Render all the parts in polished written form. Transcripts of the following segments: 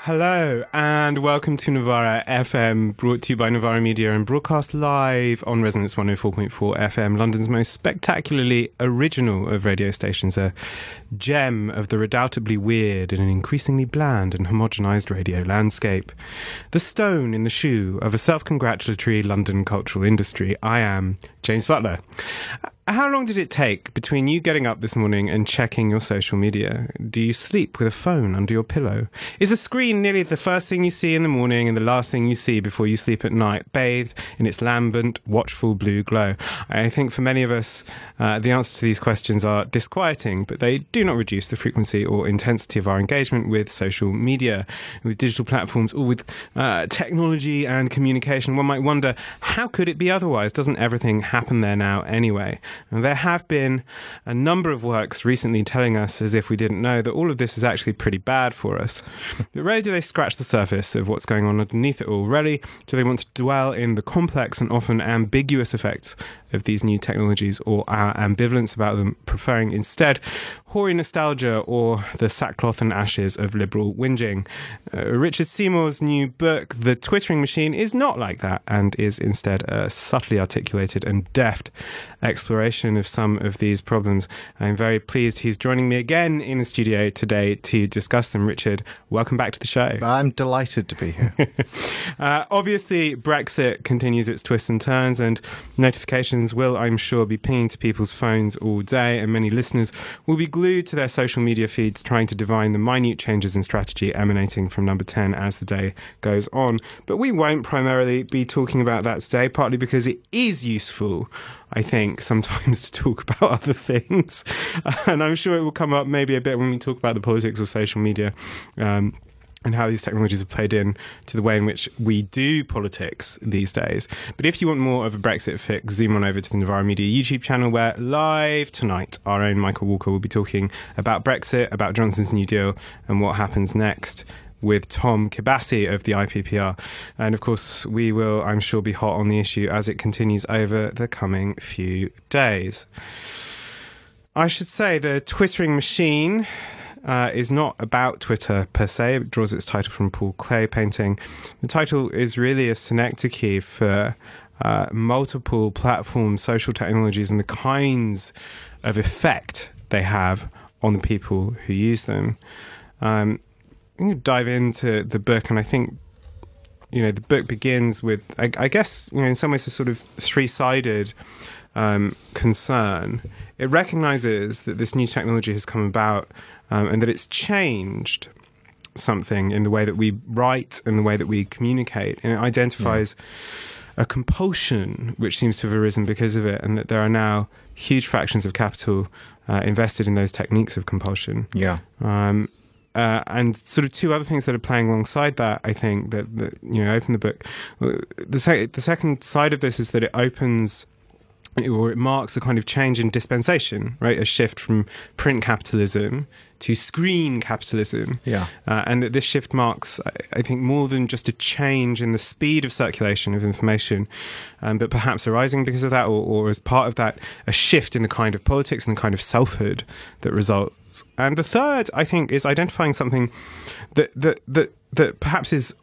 Hello and welcome to Novara FM, brought to you by Novara Media and broadcast live on Resonance 104.4 FM, London's most spectacularly original of radio stations, a gem of the redoubtably weird in an increasingly bland and homogenised radio landscape. The stone in the shoe of a self-congratulatory London cultural industry. I am James Butler. How long did it take between you getting up this morning and checking your social media? Do you sleep with a phone under your pillow? Is a screen nearly the first thing you see in the morning and the last thing you see before you sleep at night, bathed in its lambent, watchful blue glow? I think for many of us, the answers to these questions are disquieting, but they do not reduce the frequency or intensity of our engagement with social media, with digital platforms, or with technology and communication. One might wonder, how could it be otherwise? Doesn't everything happen there now anyway? And there have been a number of works recently telling us, as if we didn't know, that all of this is actually pretty bad for us. But rarely do they scratch the surface of what's going on underneath it all. Rarely do they want to dwell in the complex and often ambiguous effects of these new technologies or our ambivalence about them, preferring instead hoary nostalgia or the sackcloth and ashes of liberal whinging. Richard Seymour's new book, The Twittering Machine, is not like that and is instead a subtly articulated and deft exploration of some of these problems. I'm very pleased he's joining me again in the studio today to discuss them. Richard, welcome back to the show. I'm delighted to be here. Obviously, Brexit continues its twists and turns, and notifications will, I'm sure, be pinging to people's phones all day, and many listeners will be glued to their social media feeds trying to divine the minute changes in strategy emanating from number 10 as the day goes on. But we won't primarily be talking about that today, partly because it is useful, I think, sometimes to talk about other things. And I'm sure it will come up maybe a bit when we talk about the politics of social media, and how these technologies have played in to the way in which we do politics these days. But if you want more of a Brexit fix, zoom on over to the Novara Media YouTube channel, where live tonight, our own Michael Walker will be talking about Brexit, about Johnson's New Deal, and what happens next with Tom Kibasi of the IPPR. And of course, we will, I'm sure, be hot on the issue as it continues over the coming few days. I should say the Twittering Machine is not about Twitter per se. It draws its title from Paul Klee painting. The title is really a synecdoche for multiple platforms, social technologies, and the kinds of effect they have on the people who use them. I'm going to dive into the book, and I think, you know, the book begins with, I guess, you know, in some ways a sort of three-sided concern. It recognises that this new technology has come about, and that it's changed something in the way that we write and the way that we communicate. And it identifies a compulsion which seems to have arisen because of it, and that there are now huge fractions of capital invested in those techniques of compulsion. Yeah. And sort of two other things that are playing alongside that, I think, that you know, open the book. The second side of this is that it opens, or it marks, a kind of change in dispensation, right? A shift from print capitalism to screen capitalism. Yeah. And that this shift marks, I think, more than just a change in the speed of circulation of information, but perhaps arising because of that, or as part of that, a shift in the kind of politics and the kind of selfhood that results. And the third, I think, is identifying something that perhaps is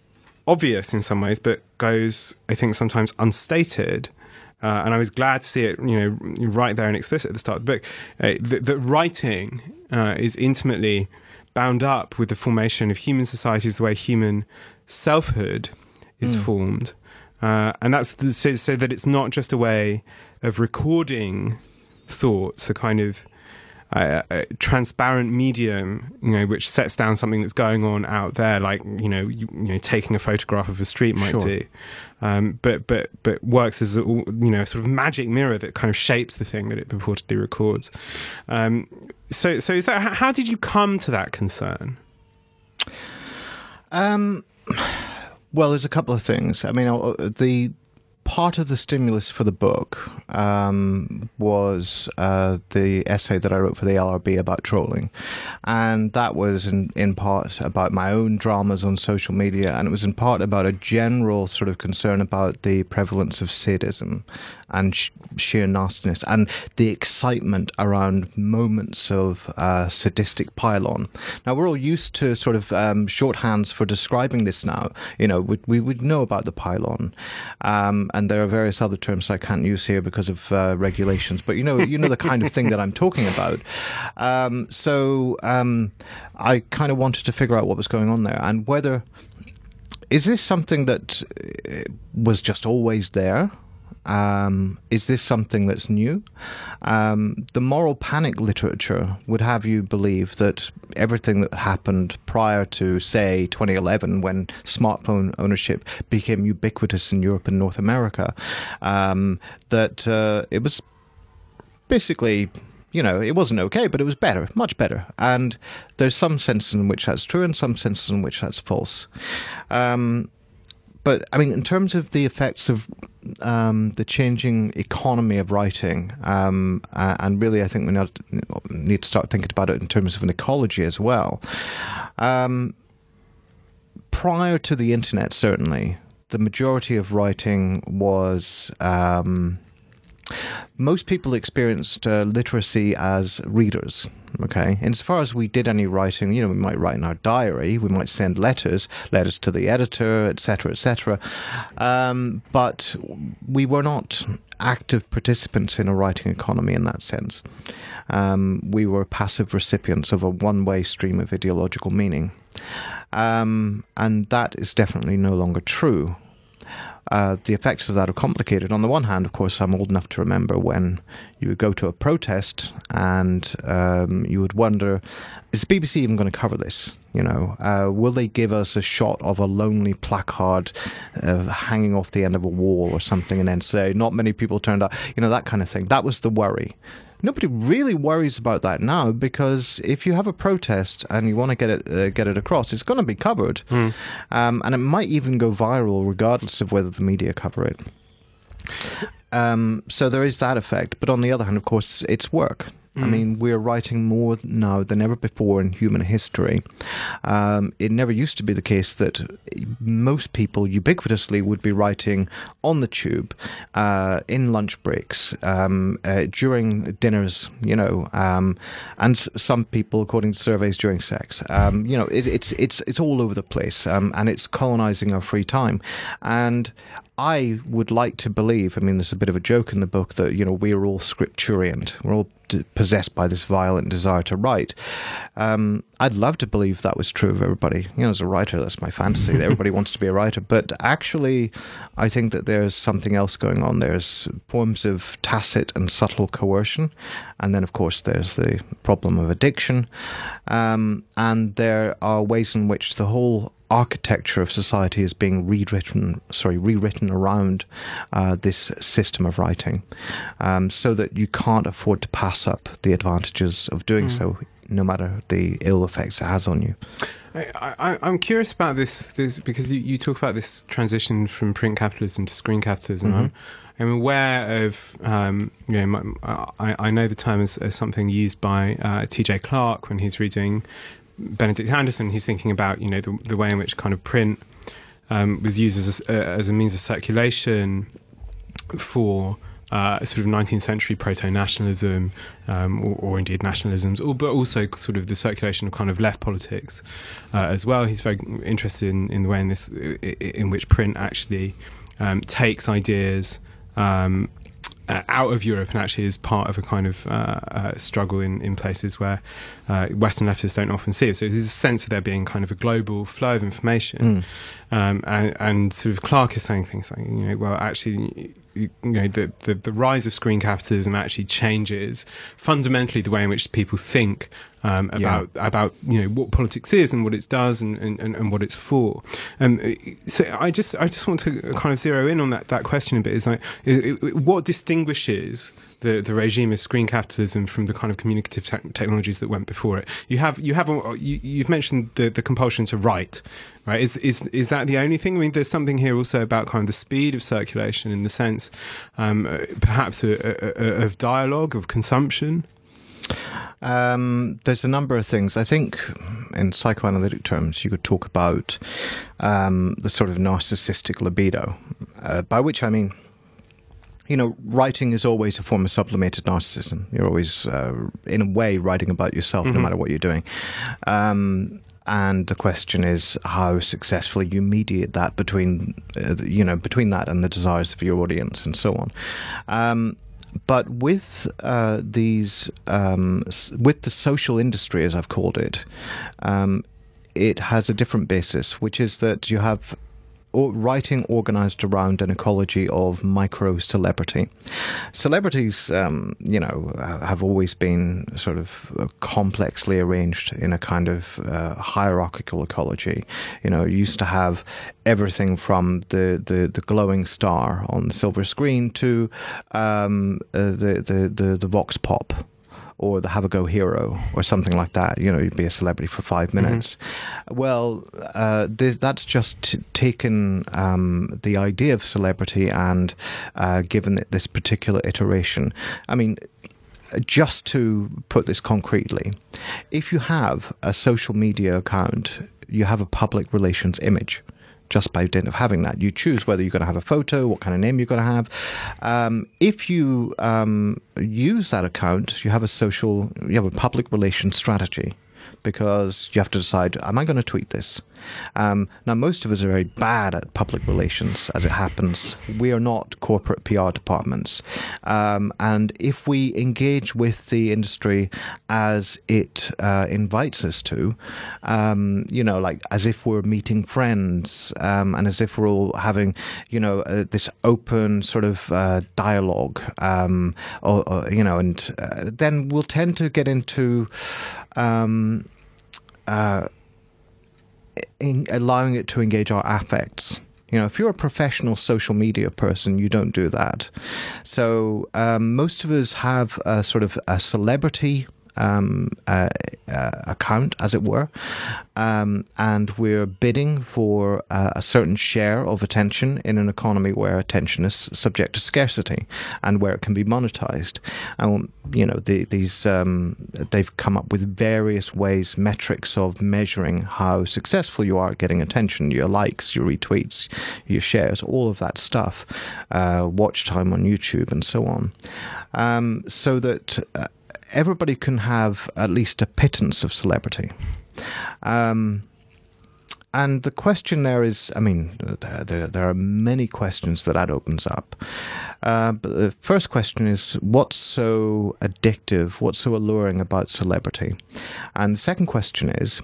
obvious in some ways, but goes, I think, sometimes unstated. And I was glad to see it, you know, right there and explicit at the start of the book, that writing is intimately bound up with the formation of human societies, the way human selfhood is formed. And that's so that it's not just a way of recording thoughts, a kind of a transparent medium, you know, which sets down something that's going on out there, like, you know taking a photograph of a street might do, but works as a, you know, sort of magic mirror that kind of shapes the thing that it purportedly records. So is that, how did you come to that concern? Well, there's a couple of things. I mean, the part of the stimulus for the book was the essay that I wrote for the LRB about trolling. And that was in part about my own dramas on social media, and it was in part about a general sort of concern about the prevalence of sadism and sheer nastiness and the excitement around moments of sadistic pylon. Now, we're all used to sort of shorthands for describing this now. You know, we would know about the pylon. And there are various other terms I can't use here because of regulations, but you know the kind of thing that I'm talking about. So I kind of wanted to figure out what was going on there and whether, is this something that was just always there? Is this something that's new? The moral panic literature would have you believe that everything that happened prior to, say, 2011, when smartphone ownership became ubiquitous in Europe and North America, that it was basically, it wasn't okay, but it was better, much better. And there's some sense in which that's true and some sense in which that's false. But, in terms of the effects of the changing economy of writing, and really I think we need to start thinking about it in terms of an ecology as well. Prior to the internet, certainly, the majority of writing was... most people experienced literacy as readers, okay? Insofar as we did any writing, we might write in our diary, we might send letters to the editor, etc., etc. But we were not active participants in a writing economy in that sense. We were passive recipients of a one-way stream of ideological meaning. And that is definitely no longer true. The effects of that are complicated. On the one hand, of course, I'm old enough to remember when you would go to a protest and you would wonder, is the BBC even going to cover this? Will they give us a shot of a lonely placard hanging off the end of a wall or something and then say, not many people turned out, that kind of thing. That was the worry. Nobody really worries about that now, because if you have a protest and you want to get it across, it's going to be covered. Mm. And it might even go viral regardless of whether the media cover it. So there is that effect. But on the other hand, of course, it's work. Mm. We're writing more now than ever before in human history. It never used to be the case that most people ubiquitously would be writing on the tube, in lunch breaks, during dinners, and some people, according to surveys, during sex. It's all over the place, and it's colonizing our free time. And I would like to believe, there's a bit of a joke in the book that, we are all scripturient. We're all possessed by this violent desire to write. I'd love to believe that was true of everybody. As a writer, that's my fantasy. Everybody wants to be a writer. But actually, I think that there's something else going on. There's forms of tacit and subtle coercion. And then, of course, there's the problem of addiction. And there are ways in which the whole architecture of society is being rewritten around this system of writing, so that you can't afford to pass up the advantages of doing so, no matter the ill effects it has on you. I'm curious about this because you talk about this transition from print capitalism to screen capitalism. Mm-hmm. I'm aware of, I know the term as something used by T.J. Clark when he's redoing Benedict Anderson. He's thinking about the way in which kind of print was used as a means of circulation for sort of 19th century proto-nationalism, or indeed nationalisms, but also sort of the circulation of kind of left politics as well. He's very interested in the way in which print actually takes ideas out of Europe and actually is part of a kind of struggle in places where Western leftists don't often see it. So there's a sense of there being kind of a global flow of information. And sort of Clark is saying things like, well, actually the rise of screen capitalism actually changes fundamentally the way in which people think about what politics is and what it does and what it's for. So I just want to kind of zero in on that question a bit. Is like what distinguishes the regime of screen capitalism from the kind of communicative technologies that went before it? You've mentioned the compulsion to write, right? Is that the only thing? I mean, there's something here also about kind of the speed of circulation in the sense, perhaps of dialogue, of consumption. There's a number of things. I think in psychoanalytic terms you could talk about the sort of narcissistic libido, by which I mean, writing is always a form of sublimated narcissism. You're always, in a way, writing about yourself, mm-hmm. no matter what you're doing. And the question is how successfully you mediate that between that and the desires of your audience and so on. But with with the social industry, as I've called it, it has a different basis, which is that you have writing organized around an ecology of micro-celebrity. Celebrities, have always been sort of complexly arranged in a kind of hierarchical ecology. You used to have everything from the glowing star on the silver screen to the vox pop, or the have-a-go hero, or something like that. You'd be a celebrity for 5 minutes. Mm-hmm. Well, that's just taken the idea of celebrity and given it this particular iteration. I mean, just to put this concretely, if you have a social media account, you have a public relations image. Just by dint of having that, you choose whether you're going to have a photo, what kind of name you're going to have. If you use that account, you have a public relations strategy, because you have to decide, am I going to tweet this? Now, most of us are very bad at public relations, as it happens. We are not corporate PR departments. And if we engage with the industry as it invites us to, like as if we're meeting friends and as if we're all having, this open sort of dialogue, then we'll tend to get into... in allowing it to engage our affects. If you're a professional social media person, you don't do that. So most of us have a sort of a celebrity account, as it were, and we're bidding for a certain share of attention in an economy where attention is subject to scarcity and where it can be monetized. And they've come up with various ways, metrics of measuring how successful you are at getting attention, your likes, your retweets, your shares, all of that stuff, watch time on YouTube and so on, so that everybody can have at least a pittance of celebrity. And the question there is, there are many questions that opens up. But the first question is, what's so addictive, what's so alluring about celebrity? And the second question is,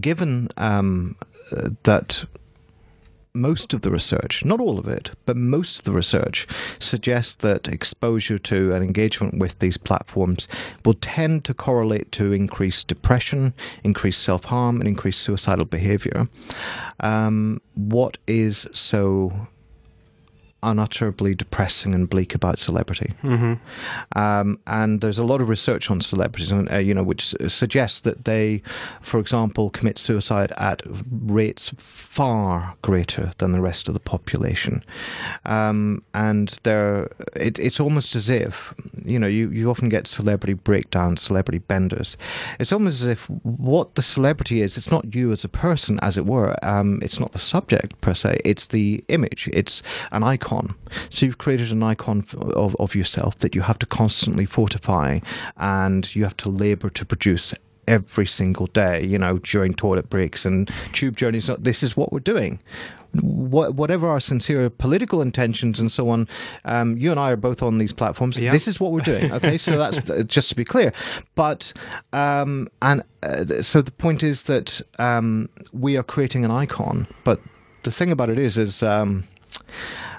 given that most of the research, not all of it, but most of the research suggests that exposure to and engagement with these platforms will tend to correlate to increased depression, increased self-harm, and increased suicidal behavior. What is so unutterably depressing and bleak about celebrity? Mm-hmm. And there's a lot of research on celebrities, which suggests that they, for example, commit suicide at rates far greater than the rest of the population. And it's almost as if, you often get celebrity breakdowns, celebrity benders. It's almost as if what the celebrity is, it's not you as a person, as it were. It's not the subject per se, it's the image. It's an icon. So you've created an icon of yourself that you have to constantly fortify, and you have to labor to produce every single day, during toilet breaks and tube journeys. This is what we're doing. Whatever our sincere political intentions and so on, you and I are both on these platforms. Yep. This is what we're doing. Okay, so that's just to be clear. But so the point is that we are creating an icon. But the thing about it is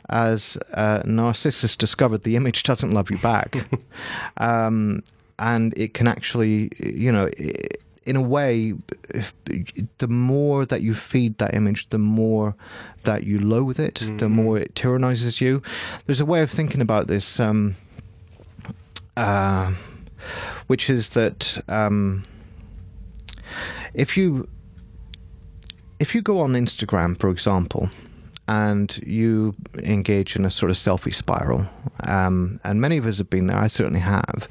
as narcissists discovered, the image doesn't love you back. And it can actually, you know, in a way, the more that you feed that image, the more that you loathe it, the more it tyrannizes you. There's a way of thinking about this, which is that if you go on Instagram, for example, and you engage in a sort of selfie spiral, and many of us have been there, I certainly have,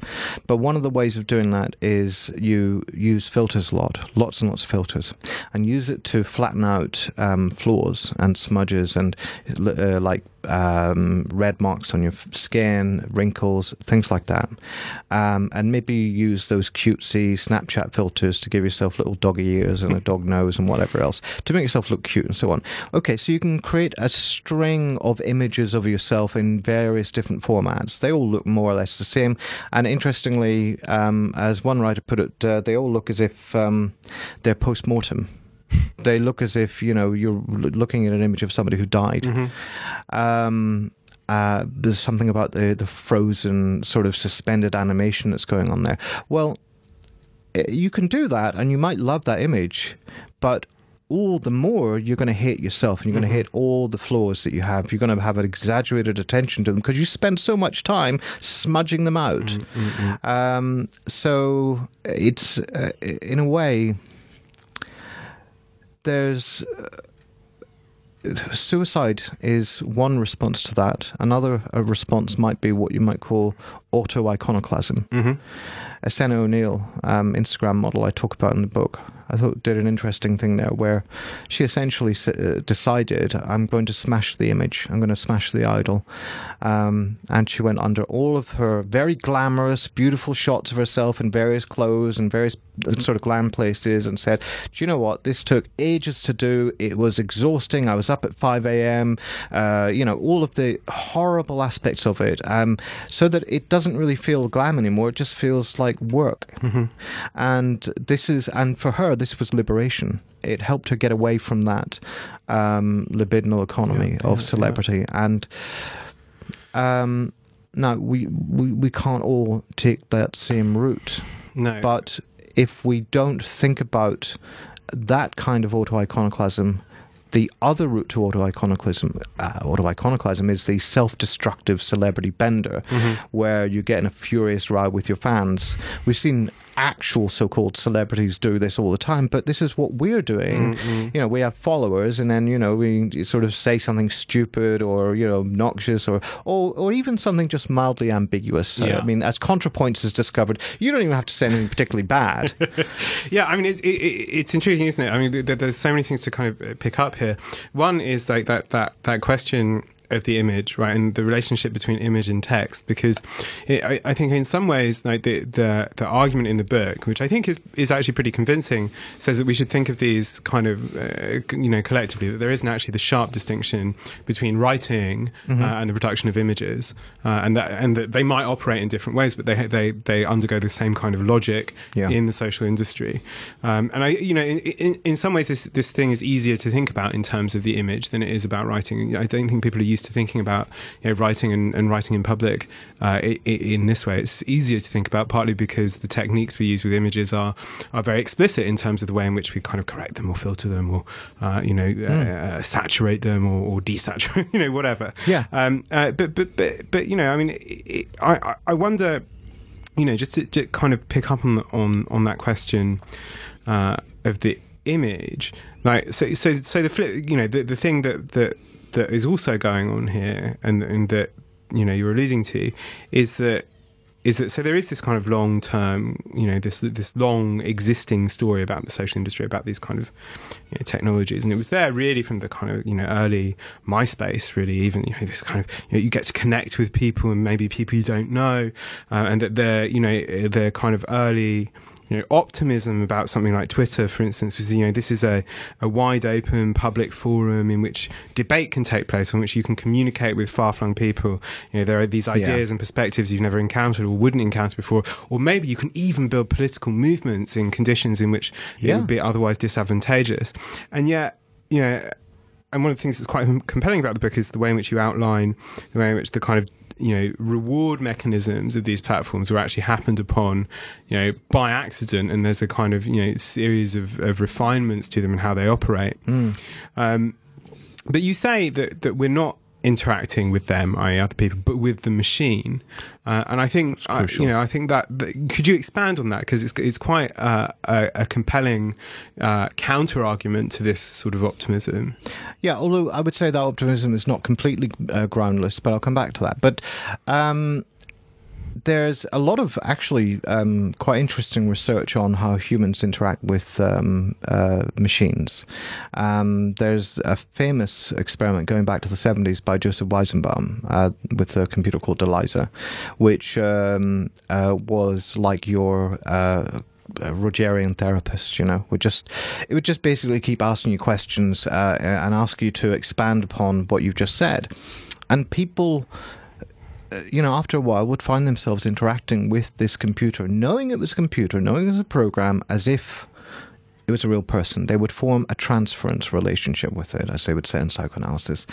but one of the ways of doing that is you use filters a lot, lots and lots of filters, and use it to flatten out flaws and smudges and red marks on your skin, wrinkles, things like that, and maybe you use those cutesy Snapchat filters to give yourself little doggy ears and a dog nose and whatever else to make yourself look cute and so on. Okay, so you can create a string of images of yourself in various different formats. They all look more or less the same, and interestingly, as one writer put it, they all look as if they're post-mortem. They look as if, you know, you're looking at an image of somebody who died. There's something about the frozen sort of suspended animation that's going on there. Well, you can do that, and you might love that image, but all the more you're going to hate yourself, and you're going to hate all the flaws that you have. You're going to have an exaggerated attention to them because you spend so much time smudging them out. So it's, in a way, there's suicide is one response to that. Another response might be what you might call auto-iconoclasm. Senna O'Neill, Instagram model I talk about in the book, I thought did an interesting thing there where she essentially decided, I'm going to smash the image, I'm going to smash the idol. And she went under all of her very glamorous, beautiful shots of herself in various clothes and various sort of glam places and said, do you know what? This took ages to do. It was exhausting. I was up at 5 a.m. You know, all of the horrible aspects of it, so that it doesn't really feel glam anymore. It just feels like work. And this is, and for her, this was liberation. It helped her get away from that libidinal economy of celebrity. And now we can't all take that same route. No. But if we don't think about that kind of auto-iconoclasm, the other route to auto-iconoclasm is the self-destructive celebrity bender, where you get in a furious row with your fans. We've seen actual so-called celebrities do this all the time, but this is what we're doing. You know, we have followers, and then, you know, we sort of say something stupid or, you know, obnoxious or even something just mildly ambiguous. I mean, as ContraPoints has discovered, you don't even have to say anything particularly bad. I mean, it's intriguing, isn't it? I mean, there's so many things to kind of pick up here. One is like that question of the image, right, and the relationship between image and text, because I think in some ways, like the argument in the book, which I think is actually pretty convincing, says that we should think of these kind of you know, collectively, that there isn't actually the sharp distinction between writing and the production of images, and that they might operate in different ways, but they undergo the same kind of logic in the social industry, and I, you know, in some ways this thing is easier to think about in terms of the image than it is about writing. I don't think people are used to thinking about, you know, writing and writing in public in this way. It's easier to think about, partly because the techniques we use with images are very explicit in terms of the way in which we kind of correct them or filter them or saturate them or desaturate, you know, whatever. But you know, I mean, I wonder, you know, just to kind of pick up on that question of the image, like so the flip, you know, the thing that is also going on here, and that, you know, you're alluding to, is that so there is this kind of long term, you know, this long existing story about the social industry, about these kind of, you know, technologies, and it was there really from the kind of, you know, early MySpace, really, even, you know, this kind of, you know, you get to connect with people and maybe people you don't know, and that they're, you know, they're kind of early, you know, optimism about something like Twitter, for instance, was, you know, this is a wide open public forum in which debate can take place, in which you can communicate with far-flung people. You know, there are these ideas and perspectives you've never encountered or wouldn't encounter before, or maybe you can even build political movements in conditions in which it would be otherwise disadvantageous. And yet, you know, And one of the things that's quite compelling about the book is the way in which you outline the way in which the kind of, you know, reward mechanisms of these platforms were actually happened upon, you know, by accident. And there's a kind of, you know, series of refinements to them and how they operate. Mm. But you say that we're not interacting with them, i.e. other people, but with the machine. And I think, could you expand on that? Because it's quite a compelling counter-argument to this sort of optimism. Yeah, although I would say that optimism is not completely groundless, but I'll come back to that. But there's a lot of actually quite interesting research on how humans interact with machines. There's a famous experiment going back to the 70s by Joseph Weizenbaum with a computer called ELIZA, which was like your Rogerian therapist, you know, would just basically keep asking you questions and ask you to expand upon what you've just said. And people, you know, after a while would find themselves interacting with this computer, knowing it was a computer, knowing it was a program, as if it was a real person. They would form a transference relationship with it, as they would say in psychoanalysis.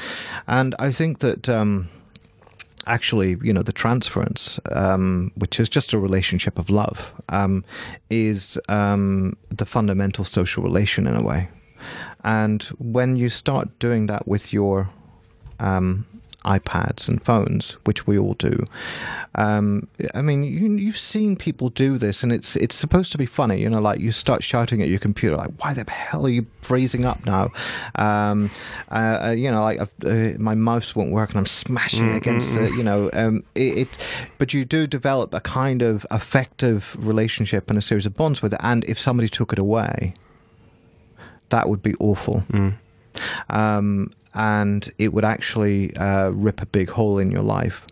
And I think that actually, you know, the transference, which is just a relationship of love, is the fundamental social relation in a way. And when you start doing that with your iPads and phones, which we all do. I mean, you've seen people do this, and it's supposed to be funny, you know, like you start shouting at your computer, like, why the hell are you freezing up now? You know, like my mouse won't work and I'm smashing it against the, you know, but you do develop a kind of affective relationship and a series of bonds with it. And if somebody took it away, that would be awful. Mm. And it would actually rip a big hole in your life.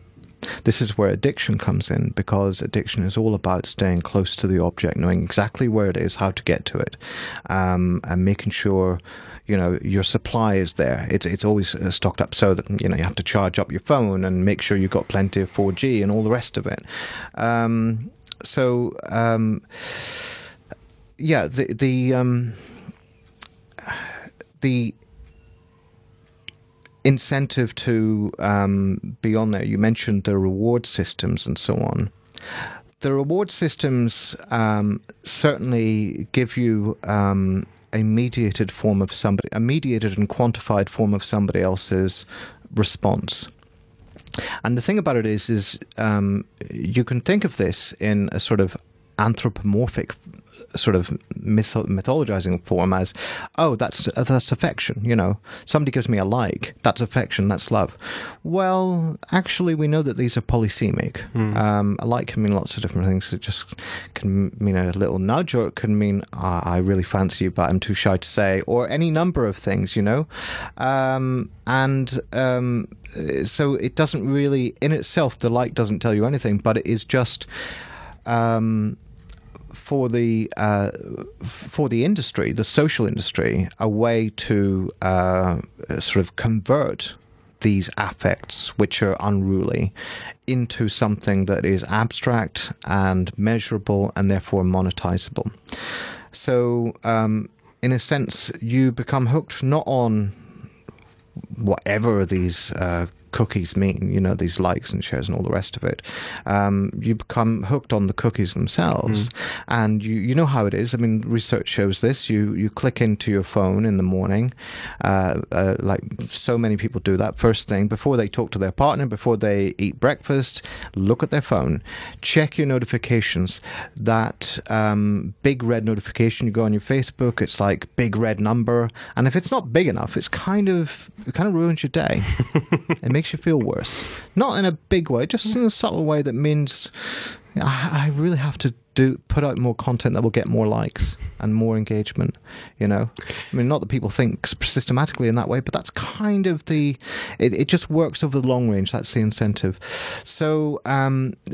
This is where addiction comes in, because addiction is all about staying close to the object, knowing exactly where it is, how to get to it, and making sure, you know, your supply is there. It's always stocked up, so that, you know, you have to charge up your phone and make sure you've got plenty of 4G and all the rest of it. The incentive to be on there. You mentioned the reward systems and so on. The reward systems certainly give you a mediated and quantified form of somebody else's response. And the thing about it is you can think of this in a sort of anthropomorphic sort of mythologizing form as, oh, that's affection, you know. Somebody gives me a like, that's affection, that's love. Well, actually, we know that these are polysemic. Mm. A like can mean lots of different things. It just can mean a little nudge, or it can mean, I really fancy you, but I'm too shy to say, or any number of things, you know. So it doesn't really, in itself, the like doesn't tell you anything, but it is just... For the industry, the social industry, a way to sort of convert these affects, which are unruly, into something that is abstract and measurable and therefore monetizable. So, in a sense, you become hooked not on whatever these cookies mean, you know, these likes and shares and all the rest of it. You become hooked on the cookies themselves. Mm. And you know how it is. I mean, research shows this. You click into your phone in the morning, like so many people do that first thing, before they talk to their partner, before they eat breakfast, look at their phone, check your notifications. That big red notification, you go on your Facebook, it's like big red number. And if it's not big enough, it kind of ruins your day. It makes you feel worse. Not in a big way, just in a subtle way that means I really have to put out more content that will get more likes and more engagement, you know. I mean, not that people think systematically in that way, but that's kind of it just works over the long range. That's the incentive. So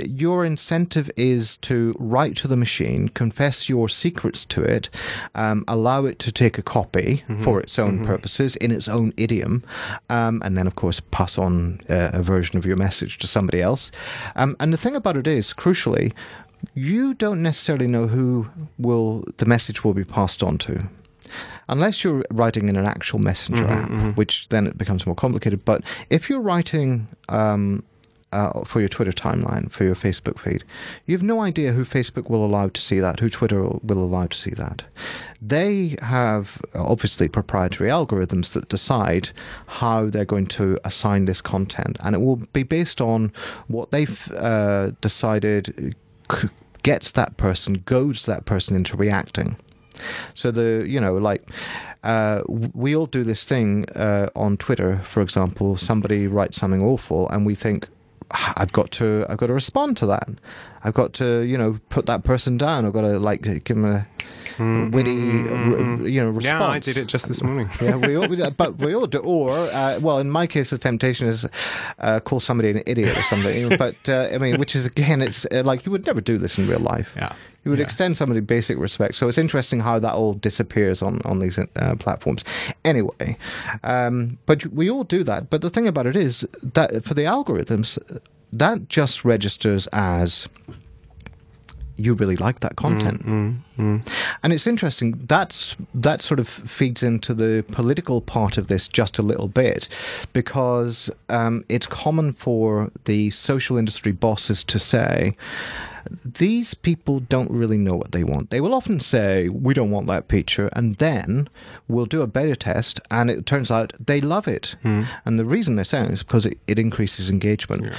your incentive is to write to the machine, confess your secrets to it, allow it to take a copy for its own purposes in its own idiom, and then of course pass on a version of your message to somebody else. And the thing about it is, crucially, you don't necessarily know who the message will be passed on to. Unless you're writing in an actual messenger app, which then it becomes more complicated. But if you're writing for your Twitter timeline, for your Facebook feed, you have no idea who Facebook will allow to see that, who Twitter will allow to see that. They have, obviously, proprietary algorithms that decide how they're going to assign this content. And it will be based on what they've decided gets that person, goads that person into reacting. So we all do this thing on Twitter, for example. Somebody writes something awful, and we think, I've got to respond to that. I've got to, put that person down. I've got to give him a witty, response. Yeah, I did it just this morning. Yeah, we all do. Or, in my case, the temptation is call somebody an idiot or something. But which is again, it's you would never do this in real life. Yeah. You would extend somebody basic respect. So it's interesting how that all disappears on these platforms. Anyway, but we all do that. But the thing about it is that for the algorithms, that just registers as you really like that content. And it's interesting, that sort of feeds into the political part of this just a little bit, because it's common for the social industry bosses to say, these people don't really know what they want. They will often say, we don't want that picture, and then we'll do a beta test, and it turns out they love it. And the reason they're saying it is because it increases engagement.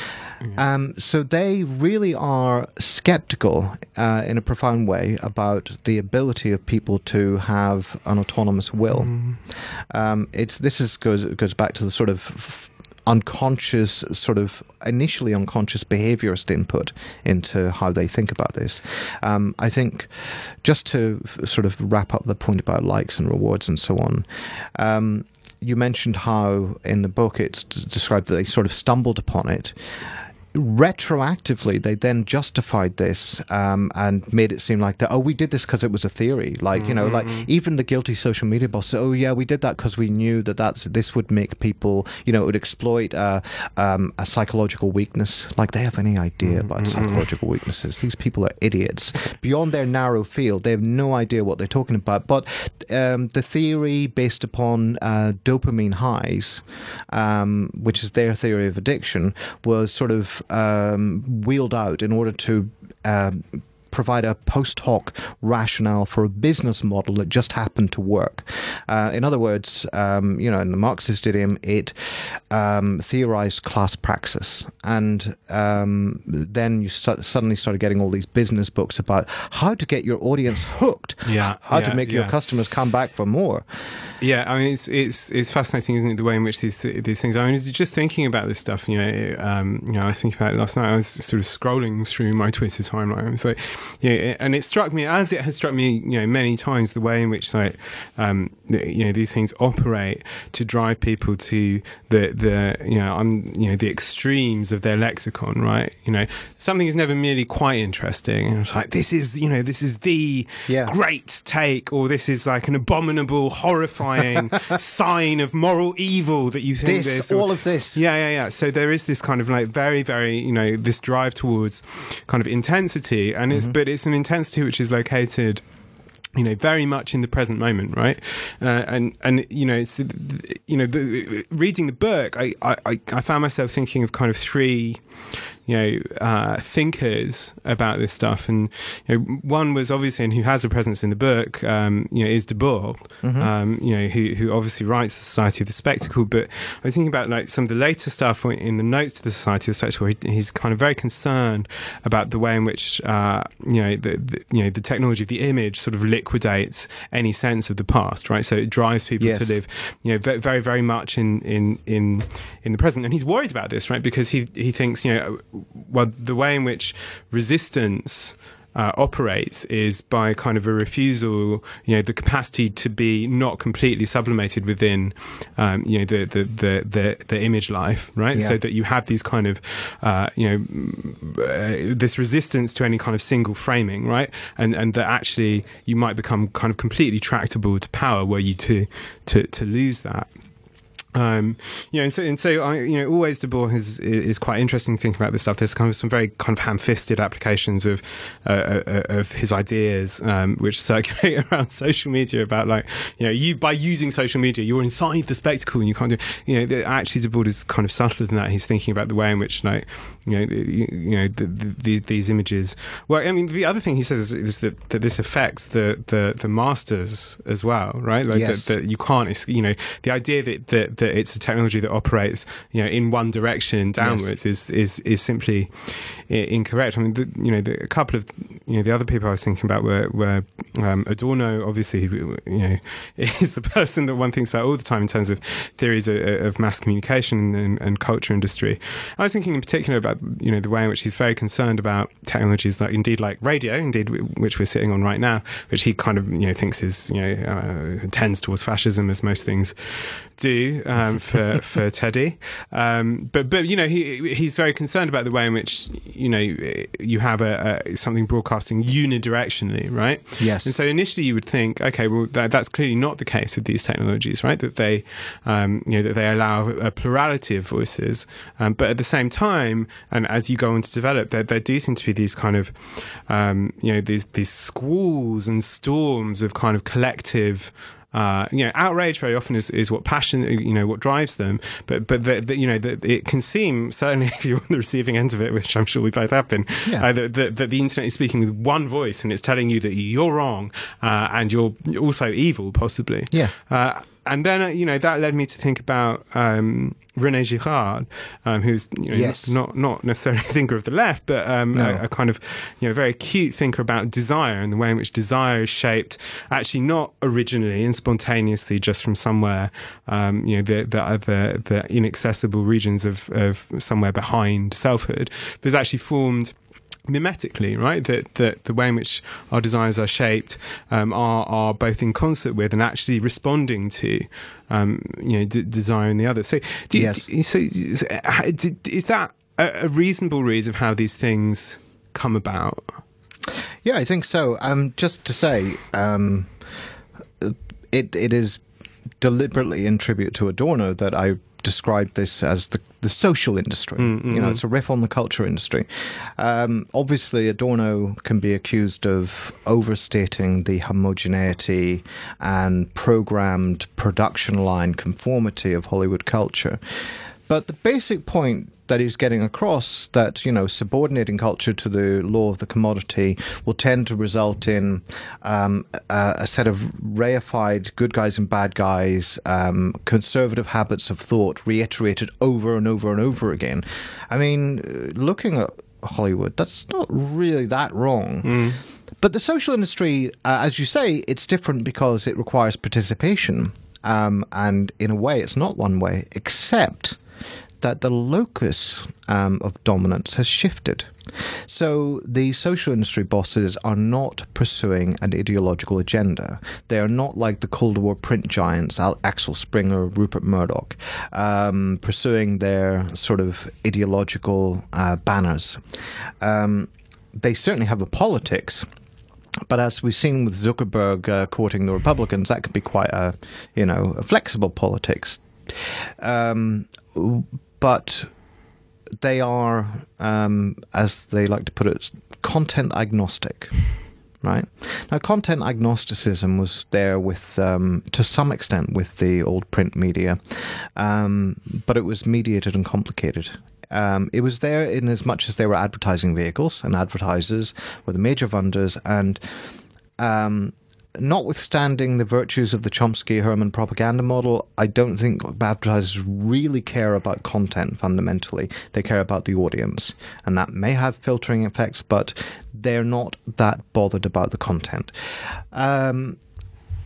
So they really are skeptical in a profound way about the ability of people to have an autonomous will. It goes back to the sort of unconscious, sort of initially unconscious behaviorist input into how they think about this. I think, just to sort of wrap up the point about likes and rewards and so on, you mentioned how in the book it's described that they sort of stumbled upon it. Retroactively, they then justified this and made it seem like that. Oh, we did this because it was a theory. Even the guilty social media bosses. Oh, yeah, we did that because we knew that this would make people. It would exploit a psychological weakness. Like they have any idea about psychological weaknesses? These people are idiots beyond their narrow field. They have no idea what they're talking about. But the theory based upon dopamine highs, which is their theory of addiction, was sort of wheeled out in order to provide a post hoc rationale for a business model that just happened to work. In other words, in the Marxist idiom, it theorized class praxis. And then you suddenly started getting all these business books about how to get your audience hooked, to make your customers come back for more. Yeah, I mean, it's fascinating, isn't it, the way in which these things. I mean, just thinking about this stuff, I was thinking about it last night. I was sort of scrolling through my Twitter timeline, so and it struck me, as it has struck me, many times, the way in which these things operate to drive people to the extremes of their lexicon, right? Something is never merely quite interesting. And it's like this is the great take, or this is like an abominable, horrifying sign of moral evil that you think this or, all of this. Yeah. So there is this kind of very, very, this drive towards kind of intensity, and it's an intensity which is located, very much in the present moment, right? Reading the book, I found myself thinking of kind of three thinkers about this stuff, and one was obviously, and who has a presence in the book, is Debord, who obviously writes The Society of the Spectacle. But I was thinking about some of the later stuff in the notes to The Society of the Spectacle. He's kind of very concerned about the way in which the technology of the image sort of liquidates any sense of the past, right? So it drives people to live, very, very much in the present, and he's worried about this, right? Because he thinks, the way in which resistance operates is by kind of a refusal, the capacity to be not completely sublimated within, the image life, right? Yeah. So that you have these kind of, this resistance to any kind of single framing, right? And that actually you might become kind of completely tractable to power were you to lose that. And so always Debord is quite interesting thinking about this stuff. There's kind of some very kind of ham-fisted applications of his ideas, which circulate around social media about, like, you by using social media, you're inside the spectacle and you can't do, actually Debord is kind of subtler than that. He's thinking about the way in which, like, these images. Well, I mean, the other thing he says is that this affects the masters as well, right? Like, yes. That you can't, the idea that it's a technology that operates, in one direction downwards, yes, is simply incorrect. I mean, a couple of the other people I was thinking about were Adorno, obviously, is the person that one thinks about all the time in terms of theories of mass communication and culture industry. I was thinking in particular about the way in which he's very concerned about technologies like radio, which we're sitting on right now, which he kind of thinks is tends towards fascism, as most things do, for Teddy. But he's very concerned about the way in which you have something broadcasting unidirectionally, right? Yes. And so initially you would think, okay, well that's clearly not the case with these technologies, right? That they that they allow a plurality of voices, but at the same time, and as you go on to develop, there do seem to be these kind of these squalls and storms of kind of collective. Outrage very often is what passion, what drives them. But it can seem, certainly if you're on the receiving end of it, which I'm sure we both have been, that the internet is speaking with one voice and it's telling you that you're wrong and you're also evil, possibly. Yeah. And then that led me to think about René Girard, who's yes, not necessarily a thinker of the left, but a kind of very acute thinker about desire and the way in which desire is shaped, actually not originally and spontaneously just from somewhere, the inaccessible regions of somewhere behind selfhood, but is actually formed mimetically, right? That the way in which our desires are shaped are both in concert with and actually responding to desire in the other. So, is that a reasonable read of how these things come about? Yeah, I think so. Just to say, it is deliberately in tribute to Adorno that I described this as the social industry. Mm-hmm. It's a riff on the culture industry. Obviously, Adorno can be accused of overstating the homogeneity and programmed production line conformity of Hollywood culture. But the basic point that he's getting across, that subordinating culture to the law of the commodity will tend to result in a set of reified good guys and bad guys, conservative habits of thought reiterated over and over and over again. I mean, looking at Hollywood, that's not really that wrong. Mm. But the social industry, as you say, it's different because it requires participation. And in a way, it's not one way, except that the locus of dominance has shifted. So the social industry bosses are not pursuing an ideological agenda. They are not like the Cold War print giants, Axel Springer, Rupert Murdoch, pursuing their sort of ideological banners. They certainly have a politics. But as we've seen with Zuckerberg courting the Republicans, that could be quite a flexible politics. But they are, as they like to put it, content agnostic. Right? Now, content agnosticism was there with, to some extent, with the old print media, but it was mediated and complicated. It was there in as much as they were advertising vehicles, and advertisers were the major funders, and notwithstanding the virtues of the Chomsky-Herman propaganda model, I don't think advertisers really care about content fundamentally. They care about the audience, and that may have filtering effects, but they're not that bothered about the content.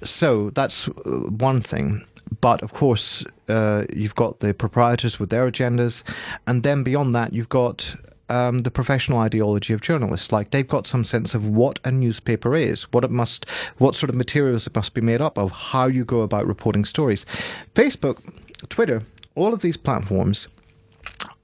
So that's one thing. But, of course, you've got the proprietors with their agendas. And then beyond that, you've got the professional ideology of journalists. Like, they've got some sense of what a newspaper is, what sort of materials it must be made up of, how you go about reporting stories. Facebook, Twitter, all of these platforms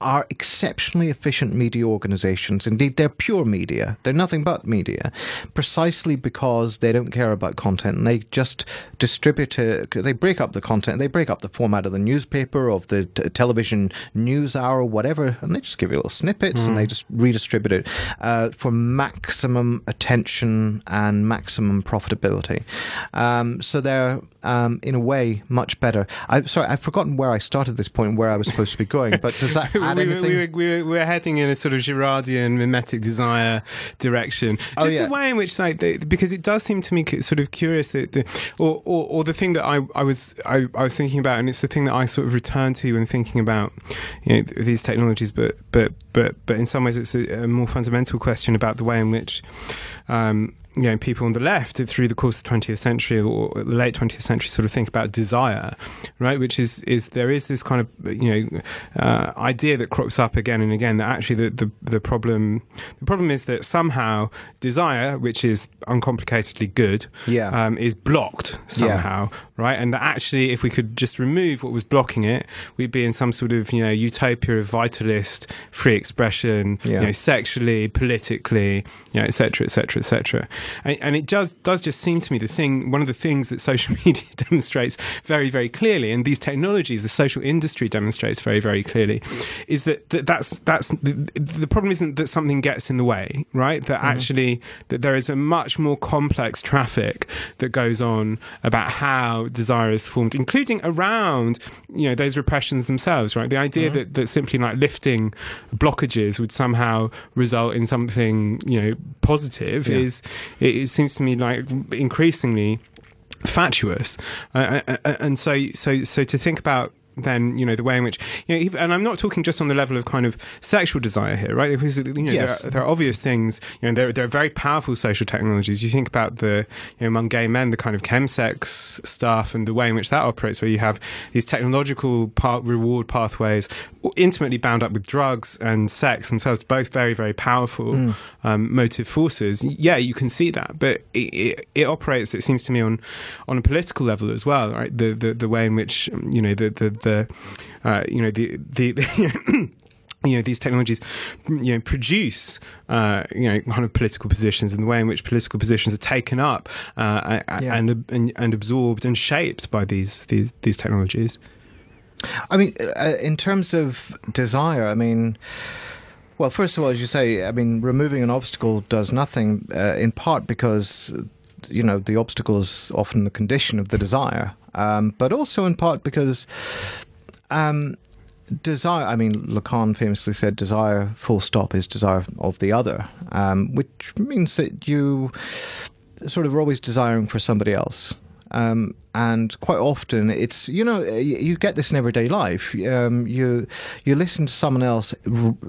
are exceptionally efficient media organizations. Indeed, they're pure media. They're nothing but media, precisely because they don't care about content. And they just distribute it. They break up the content. They break up the format of the newspaper, of the television news hour, whatever, and they just give you little snippets and they just redistribute it for maximum attention and maximum profitability. So they're, in a way, much better. I've forgotten where I started this point, where I was supposed to be going, but does that add anything? We're heading in a sort of Girardian mimetic desire direction. The way in which, like, because it does seem to me sort of curious that the thing that I was thinking about, and it's the thing that I sort of return to when thinking about, you know, these technologies, but in some ways it's a more fundamental question about the way in which you know, people on the left through the course of the 20th century or the late 20th century sort of think about desire, right? Which is there is this kind of, you know, idea that crops up again and again that actually the problem is that somehow desire, which is uncomplicatedly good, is blocked somehow, right? And that actually, if we could just remove what was blocking it, we'd be in some sort of, you know, utopia of vitalist free expression, you know, sexually, politically, you know, et cetera, et cetara, et cetera. And it does just seem to me one of the things that social media demonstrates very, very clearly, and these technologies, the social industry demonstrates very, very clearly, is that the problem isn't that something gets in the way, right? That actually that there is a much more complex traffic that goes on about how desire is formed, including around, you know, those repressions themselves, right? The idea that simply like lifting blockages would somehow result in something, you know, positive It seems to me like increasingly fatuous, and so to think about then, you know, the way in which, you know, and I'm not talking just on the level of kind of sexual desire here, right? Because, you know, there are obvious things, you know, there are very powerful social technologies. You think about the, you know, among gay men, the kind of chemsex stuff and the way in which that operates, where you have these technological reward pathways intimately bound up with drugs and sex themselves, both very, very powerful motive forces. Yeah, you can see that, but it operates, it seems to me, on a political level as well, right? The way in which, you know, the you know, these technologies, you know, produce, you know, kind of political positions, and the way in which political positions are taken up and absorbed and shaped by these technologies. I mean, in terms of desire, I mean, well, first of all, as you say, I mean, removing an obstacle does nothing, in part because, you know, the obstacle is often the condition of the desire, but also in part because desire, I mean, Lacan famously said desire, full stop, is desire of the other, which means that you sort of are always desiring for somebody else. And quite often it's, you know, you get this in everyday life. You listen to someone else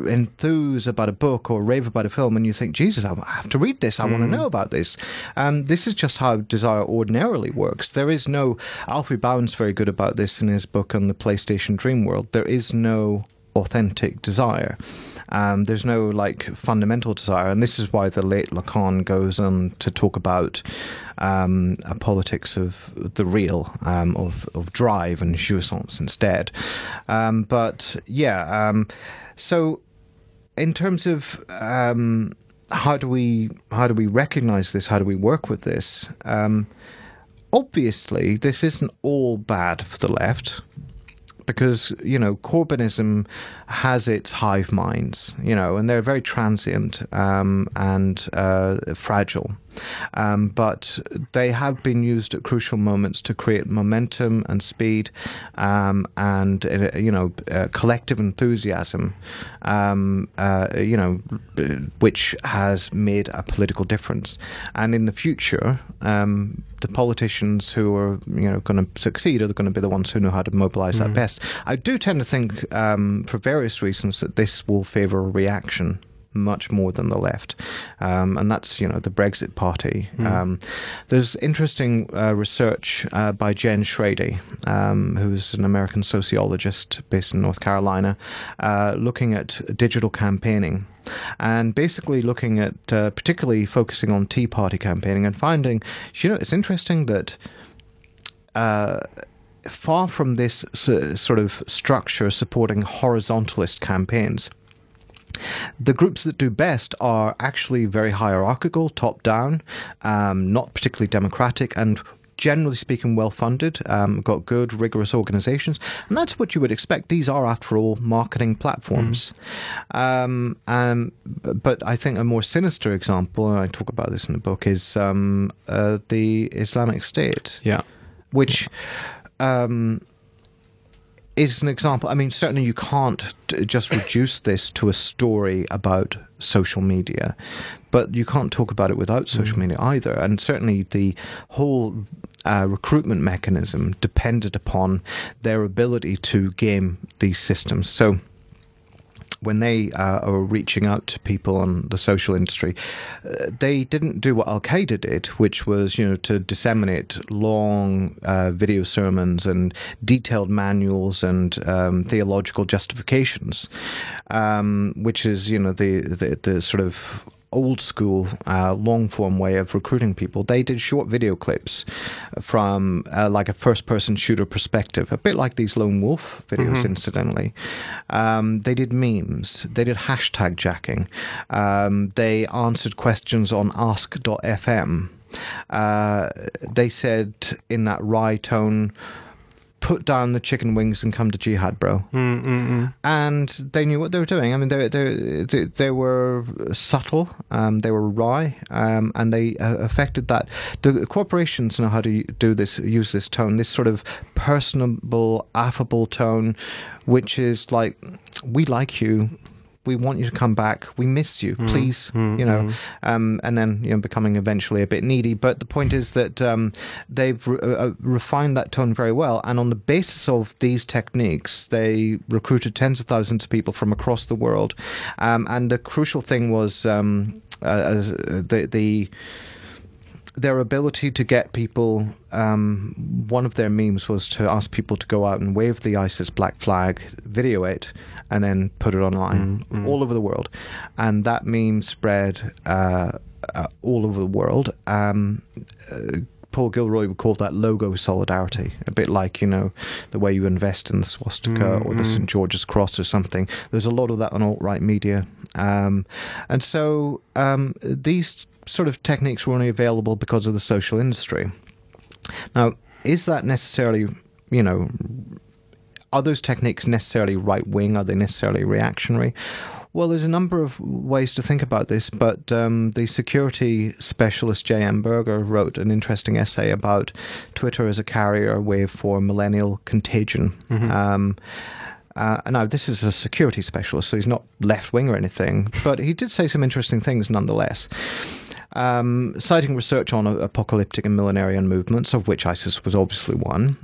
enthuse about a book or rave about a film and you think, Jesus, I have to read this. I want to know about this. This is just how desire ordinarily works. There is no, Alfie Bowen's very good about this in his book on the PlayStation Dream World. There is no authentic desire. There's no, like, fundamental desire, and this is why the late Lacan goes on to talk about a politics of the real, of drive and jouissance instead. So in terms of how do we recognize this? How do we work with this? Obviously, this isn't all bad for the left, because, you know, Corbynism has its hive minds, you know, and they're very transient and fragile. But they have been used at crucial moments to create momentum and speed and collective enthusiasm, you know, which has made a political difference. And in the future, the politicians who are, you know, going to succeed are going to be the ones who know how to mobilize that best. I do tend to think, for various reasons, that this will favor a reaction much more than the left, and that's, you know, the Brexit Party. There's interesting research by Jen Schrady, who's an American sociologist based in North Carolina, looking at digital campaigning, and basically looking at particularly focusing on Tea Party campaigning, and finding, you know, it's interesting that far from this sort of structure supporting horizontalist campaigns, the groups that do best are actually very hierarchical, top-down, not particularly democratic, and generally speaking well-funded, got good, rigorous organizations. And that's what you would expect. These are, after all, marketing platforms. But I think a more sinister example, and I talk about this in the book, is the Islamic State. Yeah. Which... is an example. I mean, certainly you can't just reduce this to a story about social media, but you can't talk about it without social media either. And certainly the whole recruitment mechanism depended upon their ability to game these systems. So when they are reaching out to people on the social industry, they didn't do what Al-Qaeda did, which was, you know, to disseminate long video sermons and detailed manuals and theological justifications, which is, you know, the sort of old school, long-form way of recruiting people. They did short video clips from like a first-person shooter perspective, a bit like these lone wolf videos, incidentally. They did memes. They did hashtag jacking. They answered questions on ask.fm. They said in that wry tone, "Put down the chicken wings and come to jihad, bro." And they knew what they were doing. I mean, they were subtle, they were wry, and they affected that. The corporations know how to do this, use this tone, this sort of personable, affable tone, which is like, "We like you. We want you to come back. We miss you. Please," you know, and then, you know, becoming eventually a bit needy. But the point is that they've refined that tone very well. And on the basis of these techniques, they recruited tens of thousands of people from across the world. And the crucial thing was their ability to get people. One of their memes was to ask people to go out and wave the ISIS black flag, video it, and then put it online all over the world. And that meme spread all over the world. Paul Gilroy would call that logo solidarity, a bit like, you know, the way you invest in the swastika or the St. George's Cross or something. There's a lot of that on alt-right media. And so these sort of techniques were only available because of the social industry. Now, is that necessarily, you know, are those techniques necessarily right-wing? Are they necessarily reactionary? Well, there's a number of ways to think about this, but the security specialist J.M. Berger wrote an interesting essay about Twitter as a carrier wave for millennial contagion. Now, this is a security specialist, so he's not left-wing or anything, but he did say some interesting things nonetheless. Citing research on apocalyptic and millenarian movements, of which ISIS was obviously one,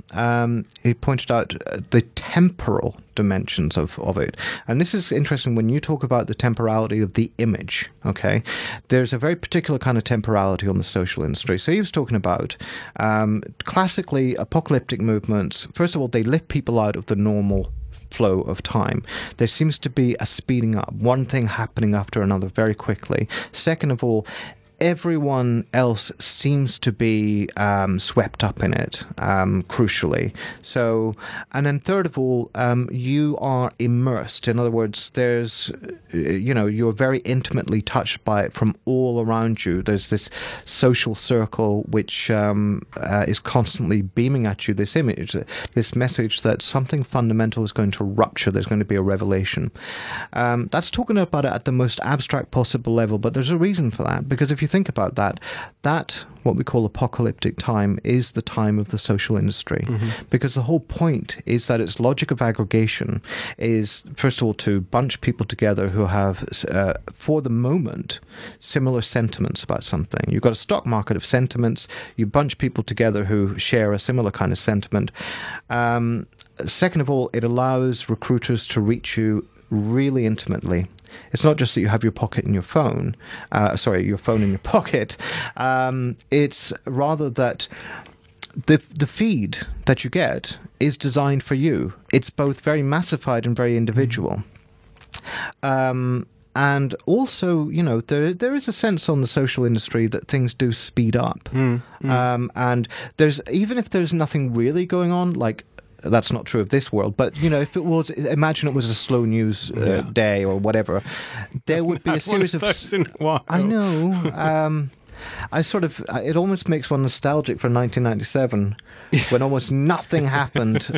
he pointed out the temporal dimensions of it. And this is interesting when you talk about the temporality of the image, okay? There's a very particular kind of temporality on the social industry. So he was talking about classically apocalyptic movements. First of all, they lift people out of the normal flow of time. There seems to be a speeding up, one thing happening after another very quickly. Second of all, everyone else seems to be swept up in it, crucially. So, and then third of all, you are immersed. In other words, there's, you know, you're very intimately touched by it from all around you. There's this social circle which is constantly beaming at you this image, this message that something fundamental is going to rupture. There's going to be a revelation. That's talking about it at the most abstract possible level, but there's a reason for that, because if you think about that, what we call apocalyptic time is the time of the social industry, because the whole point is that its logic of aggregation is, first of all, to bunch people together who have, for the moment, similar sentiments about something. You've got a stock market of sentiments. You bunch people together who share a similar kind of sentiment. Second of all, it allows recruiters to reach you really intimately. It's not just that you have your phone in your pocket. It's rather that the feed that you get is designed for you. It's both very massified and very individual. And also, you know, there is a sense on the social industry that things do speed up. And there's, even if there's nothing really going on, like, that's not true of this world, but, you know, if it was, imagine it was a slow news day or whatever, there would be a series of... I know. I sort of, it almost makes one nostalgic for 1997 when almost nothing happened.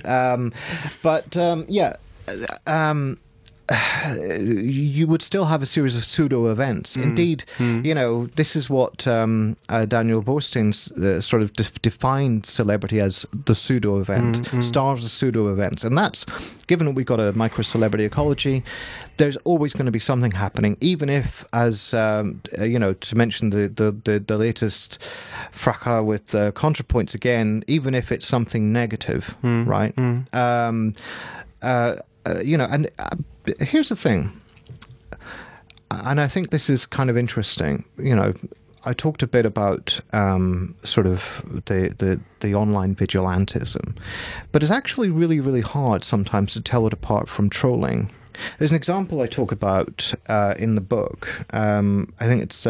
You would still have a series of pseudo events. Indeed, you know, this is what Daniel Borstein's sort of defined celebrity as the pseudo event, stars of pseudo events. And that's, given that we've got a micro celebrity ecology, there's always going to be something happening, even if, as you know, to mention the latest fracas with ContraPoints again, even if it's something negative, right? You know, and here's the thing, and I think this is kind of interesting. You know, I talked a bit about sort of the online vigilantism, but it's actually really, really hard sometimes to tell it apart from trolling. There's an example I talk about in the book. I think it's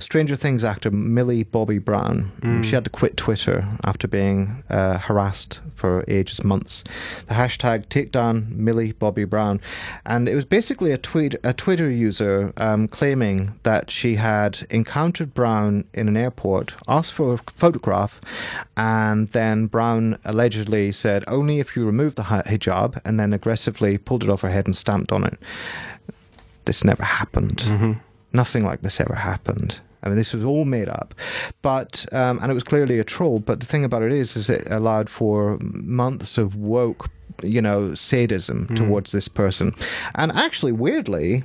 Stranger Things actor Millie Bobby Brown. She had to quit Twitter after being harassed for ages, months. The hashtag #takedown Millie Bobby Brown. And it was basically a Twitter user claiming that she had encountered Brown in an airport, asked for a photograph, and then Brown allegedly said, "Only if you remove the hijab," and then aggressively pulled it off her head and stamped on it. This never happened. Nothing like this ever happened. I mean, this was all made up. But and it was clearly a troll. But the thing about it is it allowed for months of woke, you know, sadism towards this person. And actually, weirdly,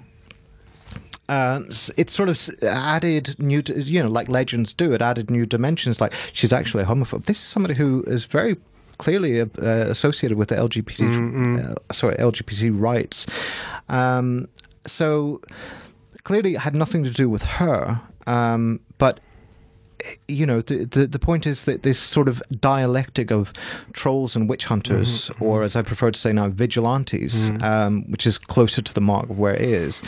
it sort of added new, you know, like legends do, it added new dimensions. Like, she's actually a homophobe. This is somebody who is very clearly associated with the LGBT, LGBT rights. So... clearly it had nothing to do with her, but, you know, the point is that this sort of dialectic of trolls and witch hunters, or as I prefer to say now, vigilantes, which is closer to the mark of where it is,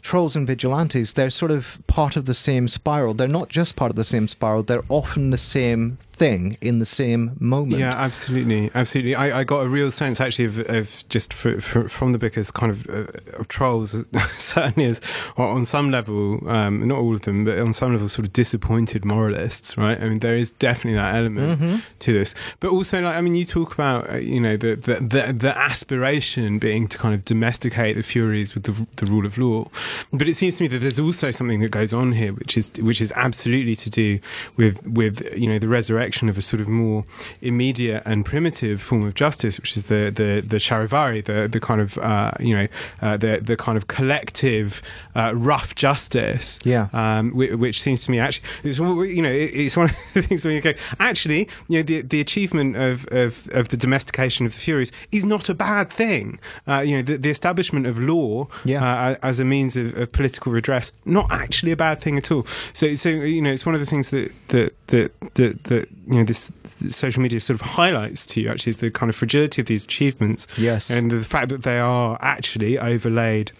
trolls and vigilantes, they're sort of part of the same spiral. They're not just part of the same spiral, they're often the same thing in the same moment. Yeah, absolutely, absolutely. I got a real sense actually of just from the book as kind of trolls, certainly as on some level, not all of them, but on some level sort of disappointed moralists, right? I mean, there is definitely that element to this. But also, like, I mean, you talk about, you know, the aspiration being to kind of domesticate the Furies with the rule of law. But it seems to me that there's also something that goes on here, which is absolutely to do with you know, the resurrection of a sort of more immediate and primitive form of justice, which is the charivari, the kind of you know, the kind of collective rough justice, which seems to me actually, you know, it's one of the things where you go, actually, you know, the achievement of the domestication of the Furies is not a bad thing. You know, the establishment of law as a means of political redress, not actually a bad thing at all. So you know, it's one of the things that you know, this social media sort of highlights to you actually is the kind of fragility of these achievements, and the fact that they are actually overlaid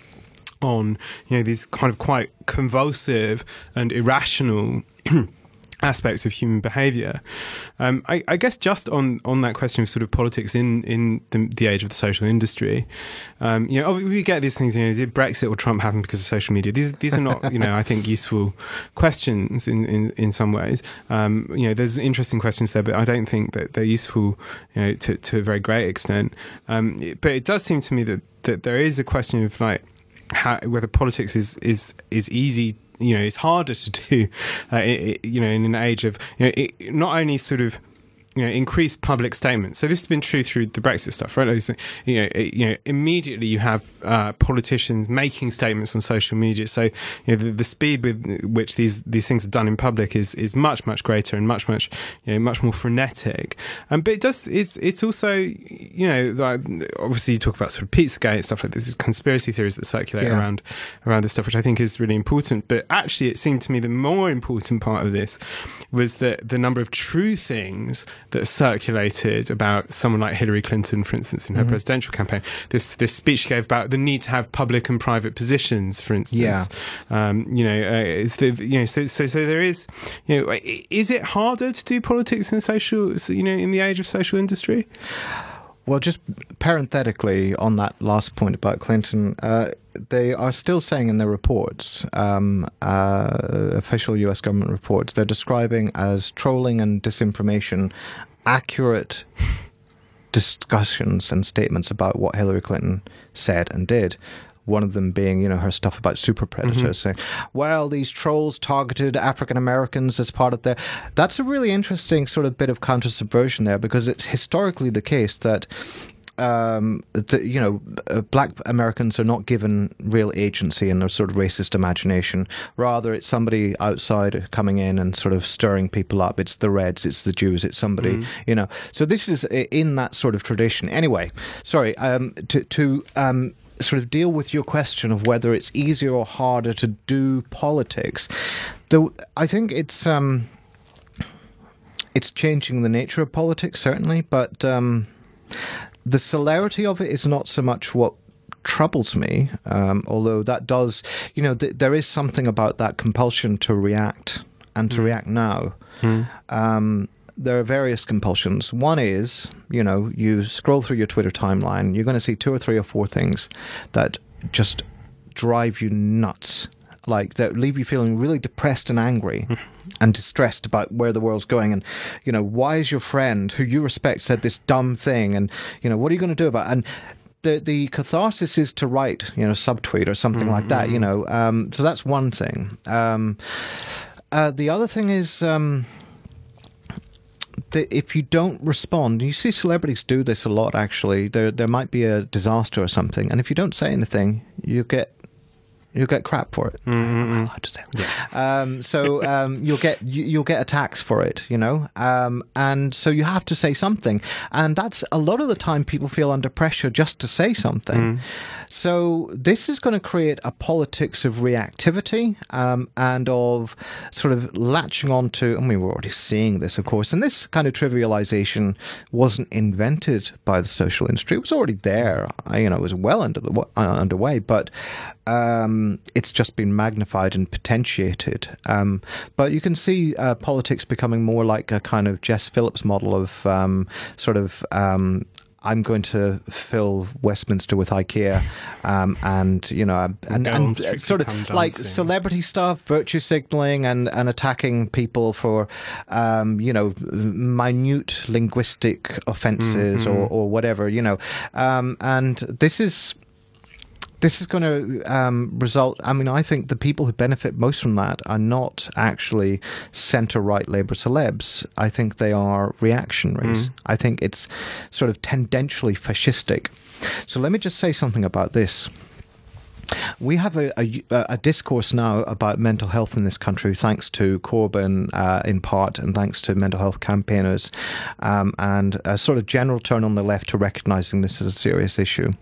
on, you know, these kind of quite convulsive and irrational aspects of human behaviour. I guess just on that question of sort of politics in the age of the social industry, you know, we get these things, you know, did Brexit or Trump happen because of social media? These are not, you know, I think useful questions in some ways. You know, there's interesting questions there, but I don't think that they're useful, you know, to a very great extent. But it does seem to me that there is a question of, like, how, whether politics is easy, you know, it's harder to do, you know, in an age of, you know, it, not only sort of, you know, increased public statements. So this has been true through the Brexit stuff, right? So, you know, immediately you have politicians making statements on social media. So, you know, the speed with which these things are done in public is much, much greater and much, you know, much more frenetic. But it's also, you know, like, obviously you talk about sort of Pizzagate and stuff like this, conspiracy theories that circulate around this stuff, which I think is really important. But actually, it seemed to me the more important part of this was that the number of true things that circulated about someone like Hillary Clinton, for instance, in her presidential campaign. This speech she gave about the need to have public and private positions, for instance. Yeah. So there is. Is it harder to do politics in social? In the age of social industry? Well, just parenthetically on that last point about Clinton, they are still saying in their reports, official US government reports, they're describing as trolling and disinformation accurate discussions and statements about what Hillary Clinton said and did. One of them being, her stuff about super predators, saying, well, these trolls targeted African Americans as part of their... That's a really interesting sort of bit of counter-subversion there, because it's historically the case that, black Americans are not given real agency in their sort of racist imagination. Rather, it's somebody outside coming in and sort of stirring people up. It's the Reds, it's the Jews, it's somebody, So this is in that sort of tradition. Anyway, sorry, to sort of deal with your question of whether it's easier or harder to do politics. Though I think it's changing the nature of politics, certainly, but the celerity of it is not so much what troubles me, although that does, there is something about that compulsion to react and to react now. There are various compulsions. One is, you scroll through your Twitter timeline, you're going to see 2 or 3 or 4 things that just drive you nuts, like that leave you feeling really depressed and angry and distressed about where the world's going. And, why is your friend who you respect said this dumb thing? And, what are you going to do about it? And the catharsis is to write, subtweet or something like that, So that's one thing. The other thing is... that if you don't respond, you see celebrities do this a lot, actually. There might be a disaster or something, and if you don't say anything, you'll get crap for it. I'm allowed to say that. Yeah. You'll get attacks for it, and so you have to say something, and that's a lot of the time people feel under pressure just to say something. So this is going to create a politics of reactivity, and of sort of latching onto, and we were already seeing this, of course, and this kind of trivialization wasn't invented by the social industry. It was already there, it was well underway, but it's just been magnified and potentiated. But you can see politics becoming more like a kind of Jess Phillips model of I'm going to fill Westminster with IKEA, and sort of like celebrity stuff, virtue signaling, and attacking people for, minute linguistic offences or whatever, and this is... This is going to result... I mean, I think the people who benefit most from that are not actually centre-right Labour celebs. I think they are reactionaries. I think it's sort of tendentially fascistic. So let me just say something about this. We have a discourse now about mental health in this country, thanks to Corbyn in part, and thanks to mental health campaigners, and a sort of general turn on the left to recognising this as a serious issue.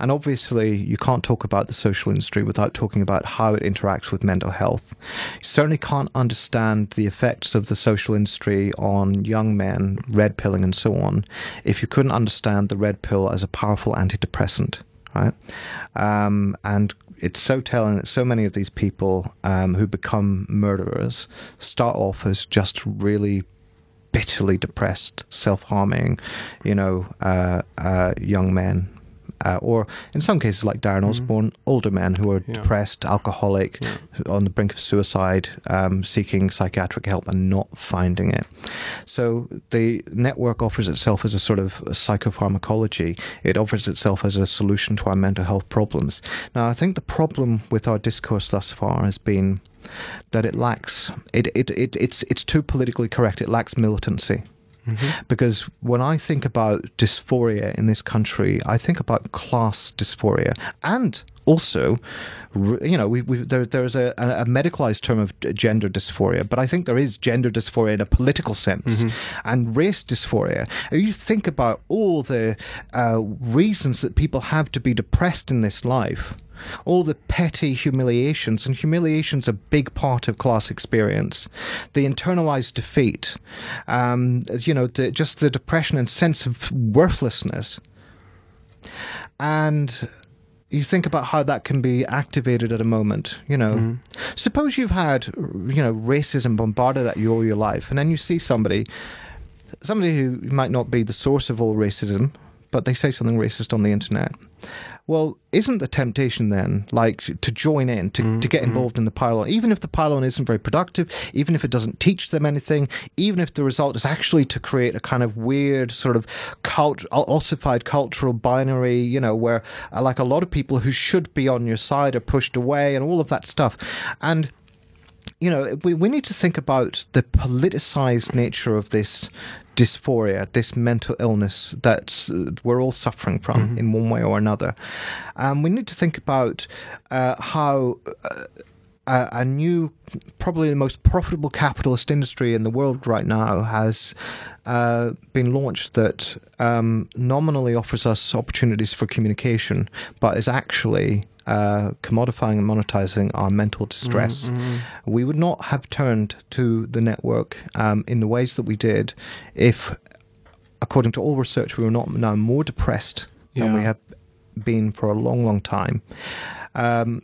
And obviously, you can't talk about the social industry without talking about how it interacts with mental health. You certainly can't understand the effects of the social industry on young men, red pilling and so on, if you couldn't understand the red pill as a powerful antidepressant, right? And it's so telling that so many of these people who become murderers start off as just really bitterly depressed, self-harming, young men. Or in some cases, like Darren Osborne, older men who are depressed, alcoholic, on the brink of suicide, seeking psychiatric help and not finding it. So the network offers itself as a sort of psychopharmacology. It offers itself as a solution to our mental health problems. Now, I think the problem with our discourse thus far has been that it lacks... It's too politically correct. It lacks militancy. Because when I think about dysphoria in this country, I think about class dysphoria. And also, there's a medicalized term of gender dysphoria, but I think there is gender dysphoria in a political sense, and race dysphoria. If you think about all the reasons that people have to be depressed in this life, all the petty humiliations, and humiliation's a big part of class experience, the internalized defeat, just the depression and sense of worthlessness. And you think about how that can be activated at a moment, you know. Mm. Suppose you've had, racism bombarded at you all your life, and then you see somebody who might not be the source of all racism, but they say something racist on the internet. Well, isn't the temptation then, to join in, to get involved in the pylon, even if the pylon isn't very productive, even if it doesn't teach them anything, even if the result is actually to create a kind of weird sort of ossified cultural binary, where a lot of people who should be on your side are pushed away and all of that stuff. And we need to think about the politicized nature of this dysphoria, this mental illness that we're all suffering from in one way or another. We need to think about how a new, probably the most profitable capitalist industry in the world right now has been launched that nominally offers us opportunities for communication, but is actually commodifying and monetizing our mental distress. We would not have turned to the network in the ways that we did if, according to all research, we were not now more depressed than we have been for a long, long time.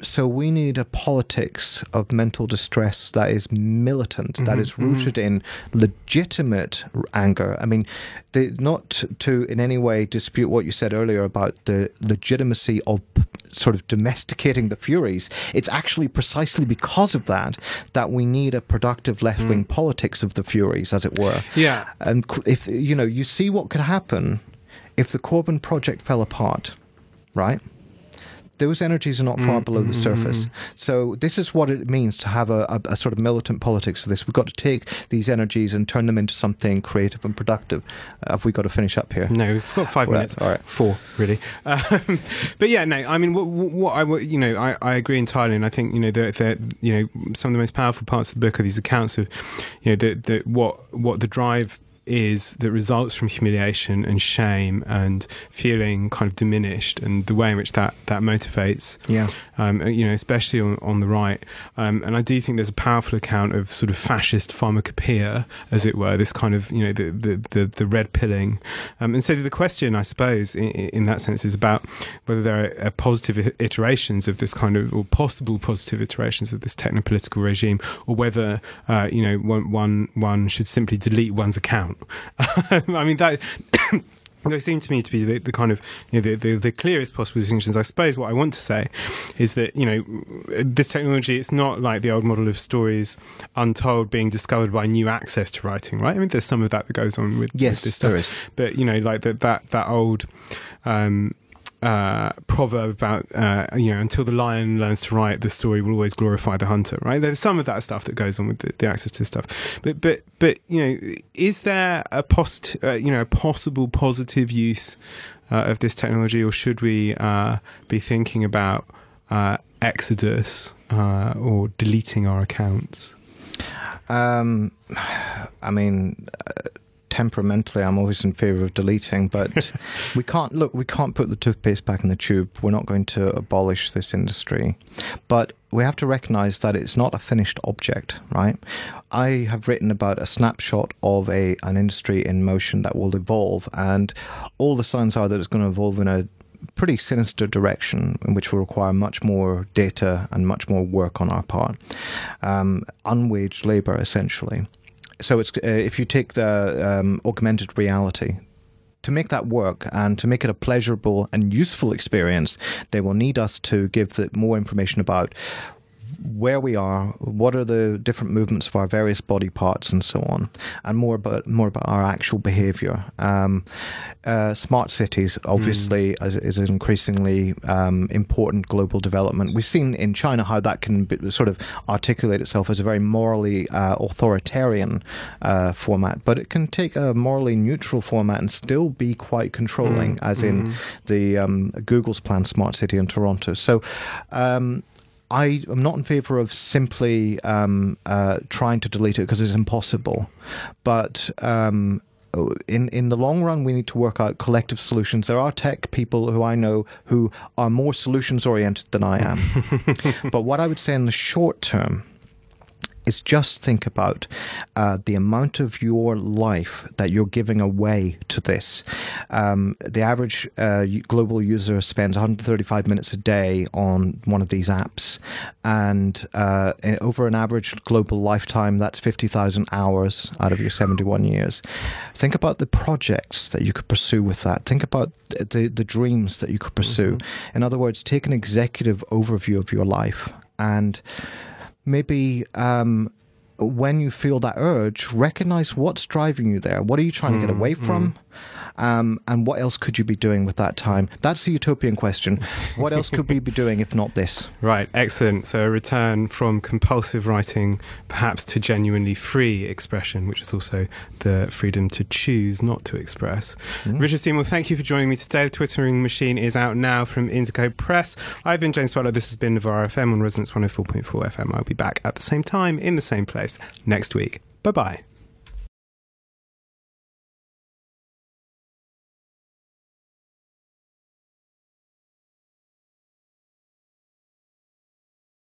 So we need a politics of mental distress that is militant, that is rooted in legitimate anger. I mean, not to in any way dispute what you said earlier about the legitimacy of sort of domesticating the Furies. It's actually precisely because of that we need a productive left-wing politics of the Furies, as it were. Yeah. And if, you see what could happen if the Corbyn project fell apart, right? Those energies are not far below the surface. So this is what it means to have a sort of militant politics of this. We've got to take these energies and turn them into something creative and productive. Have we got to finish up here? No, we've got 5 minutes. All right. 4, really. But yeah, no, I mean, I agree entirely. And I think, some of the most powerful parts of the book are these accounts of, what the drive is that results from humiliation and shame and feeling kind of diminished, and the way in which that motivates, especially on the right. And I do think there's a powerful account of sort of fascist pharmacopoeia, as it were, this kind of, the red pilling. And so the question, I suppose, in that sense is about whether there are positive iterations of this kind of, or possible positive iterations of this techno-political regime, or whether, one should simply delete one's account. I mean, that those seem to me to be the kind of the clearest possible distinctions. I suppose what I want to say is that this technology, it's not like the old model of stories untold being discovered by new access to writing, right? I mean, there's some of that goes on with, with this stuff, there is. But that old proverb about until the lion learns to write, the story will always glorify the hunter, right? There's some of that stuff that goes on with the access to stuff, but is there a possible positive use of this technology, or should we be thinking about exodus or deleting our accounts? Temperamentally, I'm always in favor of deleting, but we can't put the toothpaste back in the tube. We're not going to abolish this industry, but we have to recognize that it's not a finished object, right? I have written about a snapshot of an industry in motion that will evolve, and all the signs are that it's going to evolve in a pretty sinister direction, which will require much more data and much more work on our part. Unwaged labor, essentially. So it's if you take the augmented reality, to make that work and to make it a pleasurable and useful experience, they will need us to give more information about where we are, what are the different movements of our various body parts, and so on, and more about our actual behavior. Smart cities, obviously, is an increasingly important global development. We've seen in China how that can sort of articulate itself as a very morally authoritarian format, but it can take a morally neutral format and still be quite controlling, as in the Google's planned smart city in Toronto. So I am not in favor of simply trying to delete it, because it's impossible. But in the long run, we need to work out collective solutions. There are tech people who I know who are more solutions-oriented than I am. But what I would say in the short term is just think about the amount of your life that you're giving away to this. The average global user spends 135 minutes a day on one of these apps. And over an average global lifetime, that's 50,000 hours out of your 71 years. Think about the projects that you could pursue with that. Think about the dreams that you could pursue. Mm-hmm. In other words, take an executive overview of your life and maybe when you feel that urge, recognize what's driving you there. What are you trying to get away from? And what else could you be doing with that time? That's the utopian question. What else could we be doing if not this? Right, excellent. So a return from compulsive writing, perhaps to genuinely free expression, which is also the freedom to choose not to express. Mm. Richard Seymour, thank you for joining me today. The Twittering Machine is out now from Indigo Press. I've been James Butler. This has been Novara FM on Resonance 104.4 FM. I'll be back at the same time in the same place next week. Bye-bye.